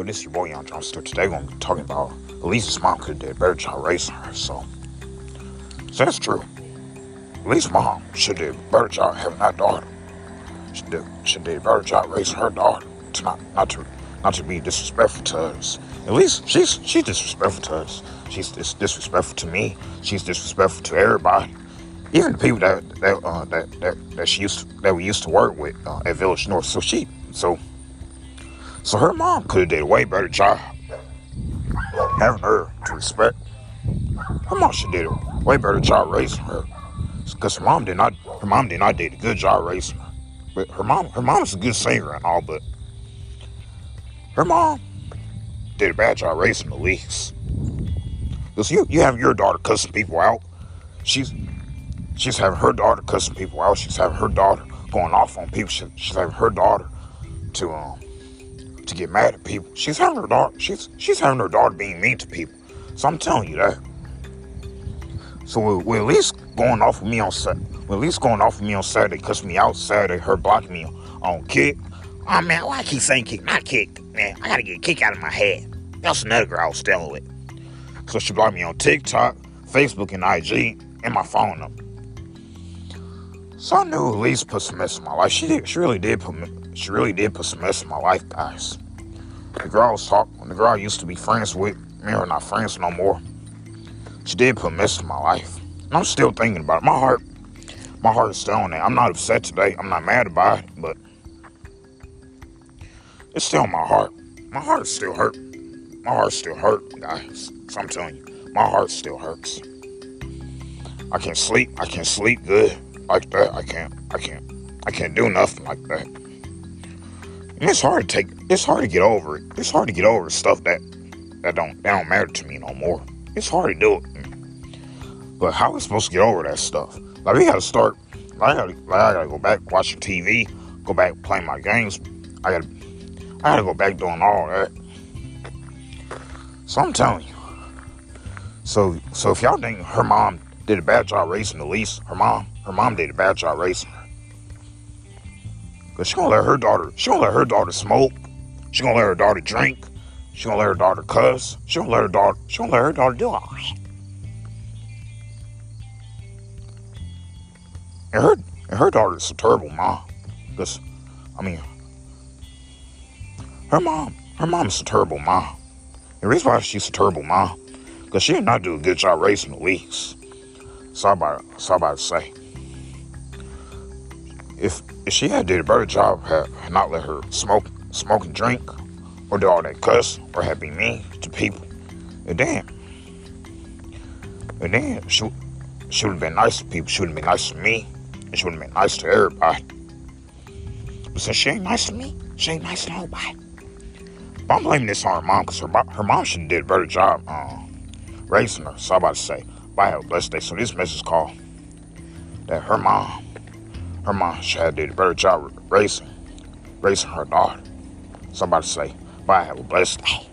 Yo, this is your boy Yon Johnson. Today we're going to be talking about Elise's mom could have did a better job raising her. So that's true. Elise's mom should have did a better job having that daughter. She did a better job raising her daughter to not to be disrespectful to us. At least she's disrespectful to us. She's disrespectful to me. She's disrespectful to everybody, even the people that we used to work with at Village North. So her mom could have did a way better job having her to respect. Her mom should did a way better job raising her, because her mom did not did a good job raising her. But her mom is a good singer and all, but her mom did a bad job raising Elise. Because you have your daughter cussing people out. She's having her daughter cussing people out. She's having her daughter going off on people. She's having her daughter to get mad at people. She's having her daughter. She's having her daughter being mean to people. So I'm telling you that. So with Elise going off with me on Saturday, cussing me out Saturday, her blocking me on Kik. Oh man, why I keep saying Kik? Not Kik, man. I gotta get Kik out of my head. That's another girl I was dealing with. So she blocked me on TikTok, Facebook, and IG, and my phone number. So I knew Elise put some mess in my life. She really did put some mess in my life, guys. The girl I used to be friends with, me and her not friends no more. She did put mess in my life, and I'm still thinking about it. My heart is still on that. I'm not upset today. I'm not mad about it, but it's still in my heart. My heart still hurt. My heart still hurt, guys. So I'm telling you, my heart still hurts. I can't sleep. I can't sleep good like that. I can't do nothing like that. And it's hard to get over it. It's hard to get over stuff that don't matter to me no more. It's hard to do it. But how are we supposed to get over that stuff? Like, we gotta start. I gotta go back watching TV, go back playing my games. I gotta go back doing all that. So I'm telling you. So if y'all think her mom did a bad job raising Elise, her mom did a bad job raising her. Cause she gonna let her daughter smoke. She gonna let her daughter drink. She gonna let her daughter cuss. She gonna let her daughter do all that. And her daughter is a terrible mom. Her mom is a terrible mom. The reason why she's a terrible mom, because she did not do a good job raising Elise. So I about to say, if she had did a better job, had not let her smoke and drink, or do all that cuss, or had been mean to people, and then she would have been nice to people. She would have been nice to me, and she would have been nice to everybody. But since she ain't nice to me, she ain't nice to nobody. I'm blaming this on her mom, because her mom should have did a better job raising her. So I'm about to say, bye, have a blessed day. So this message is called that her mom should have did a better job raising her daughter. So I'm about to say, bye, have a blessed day.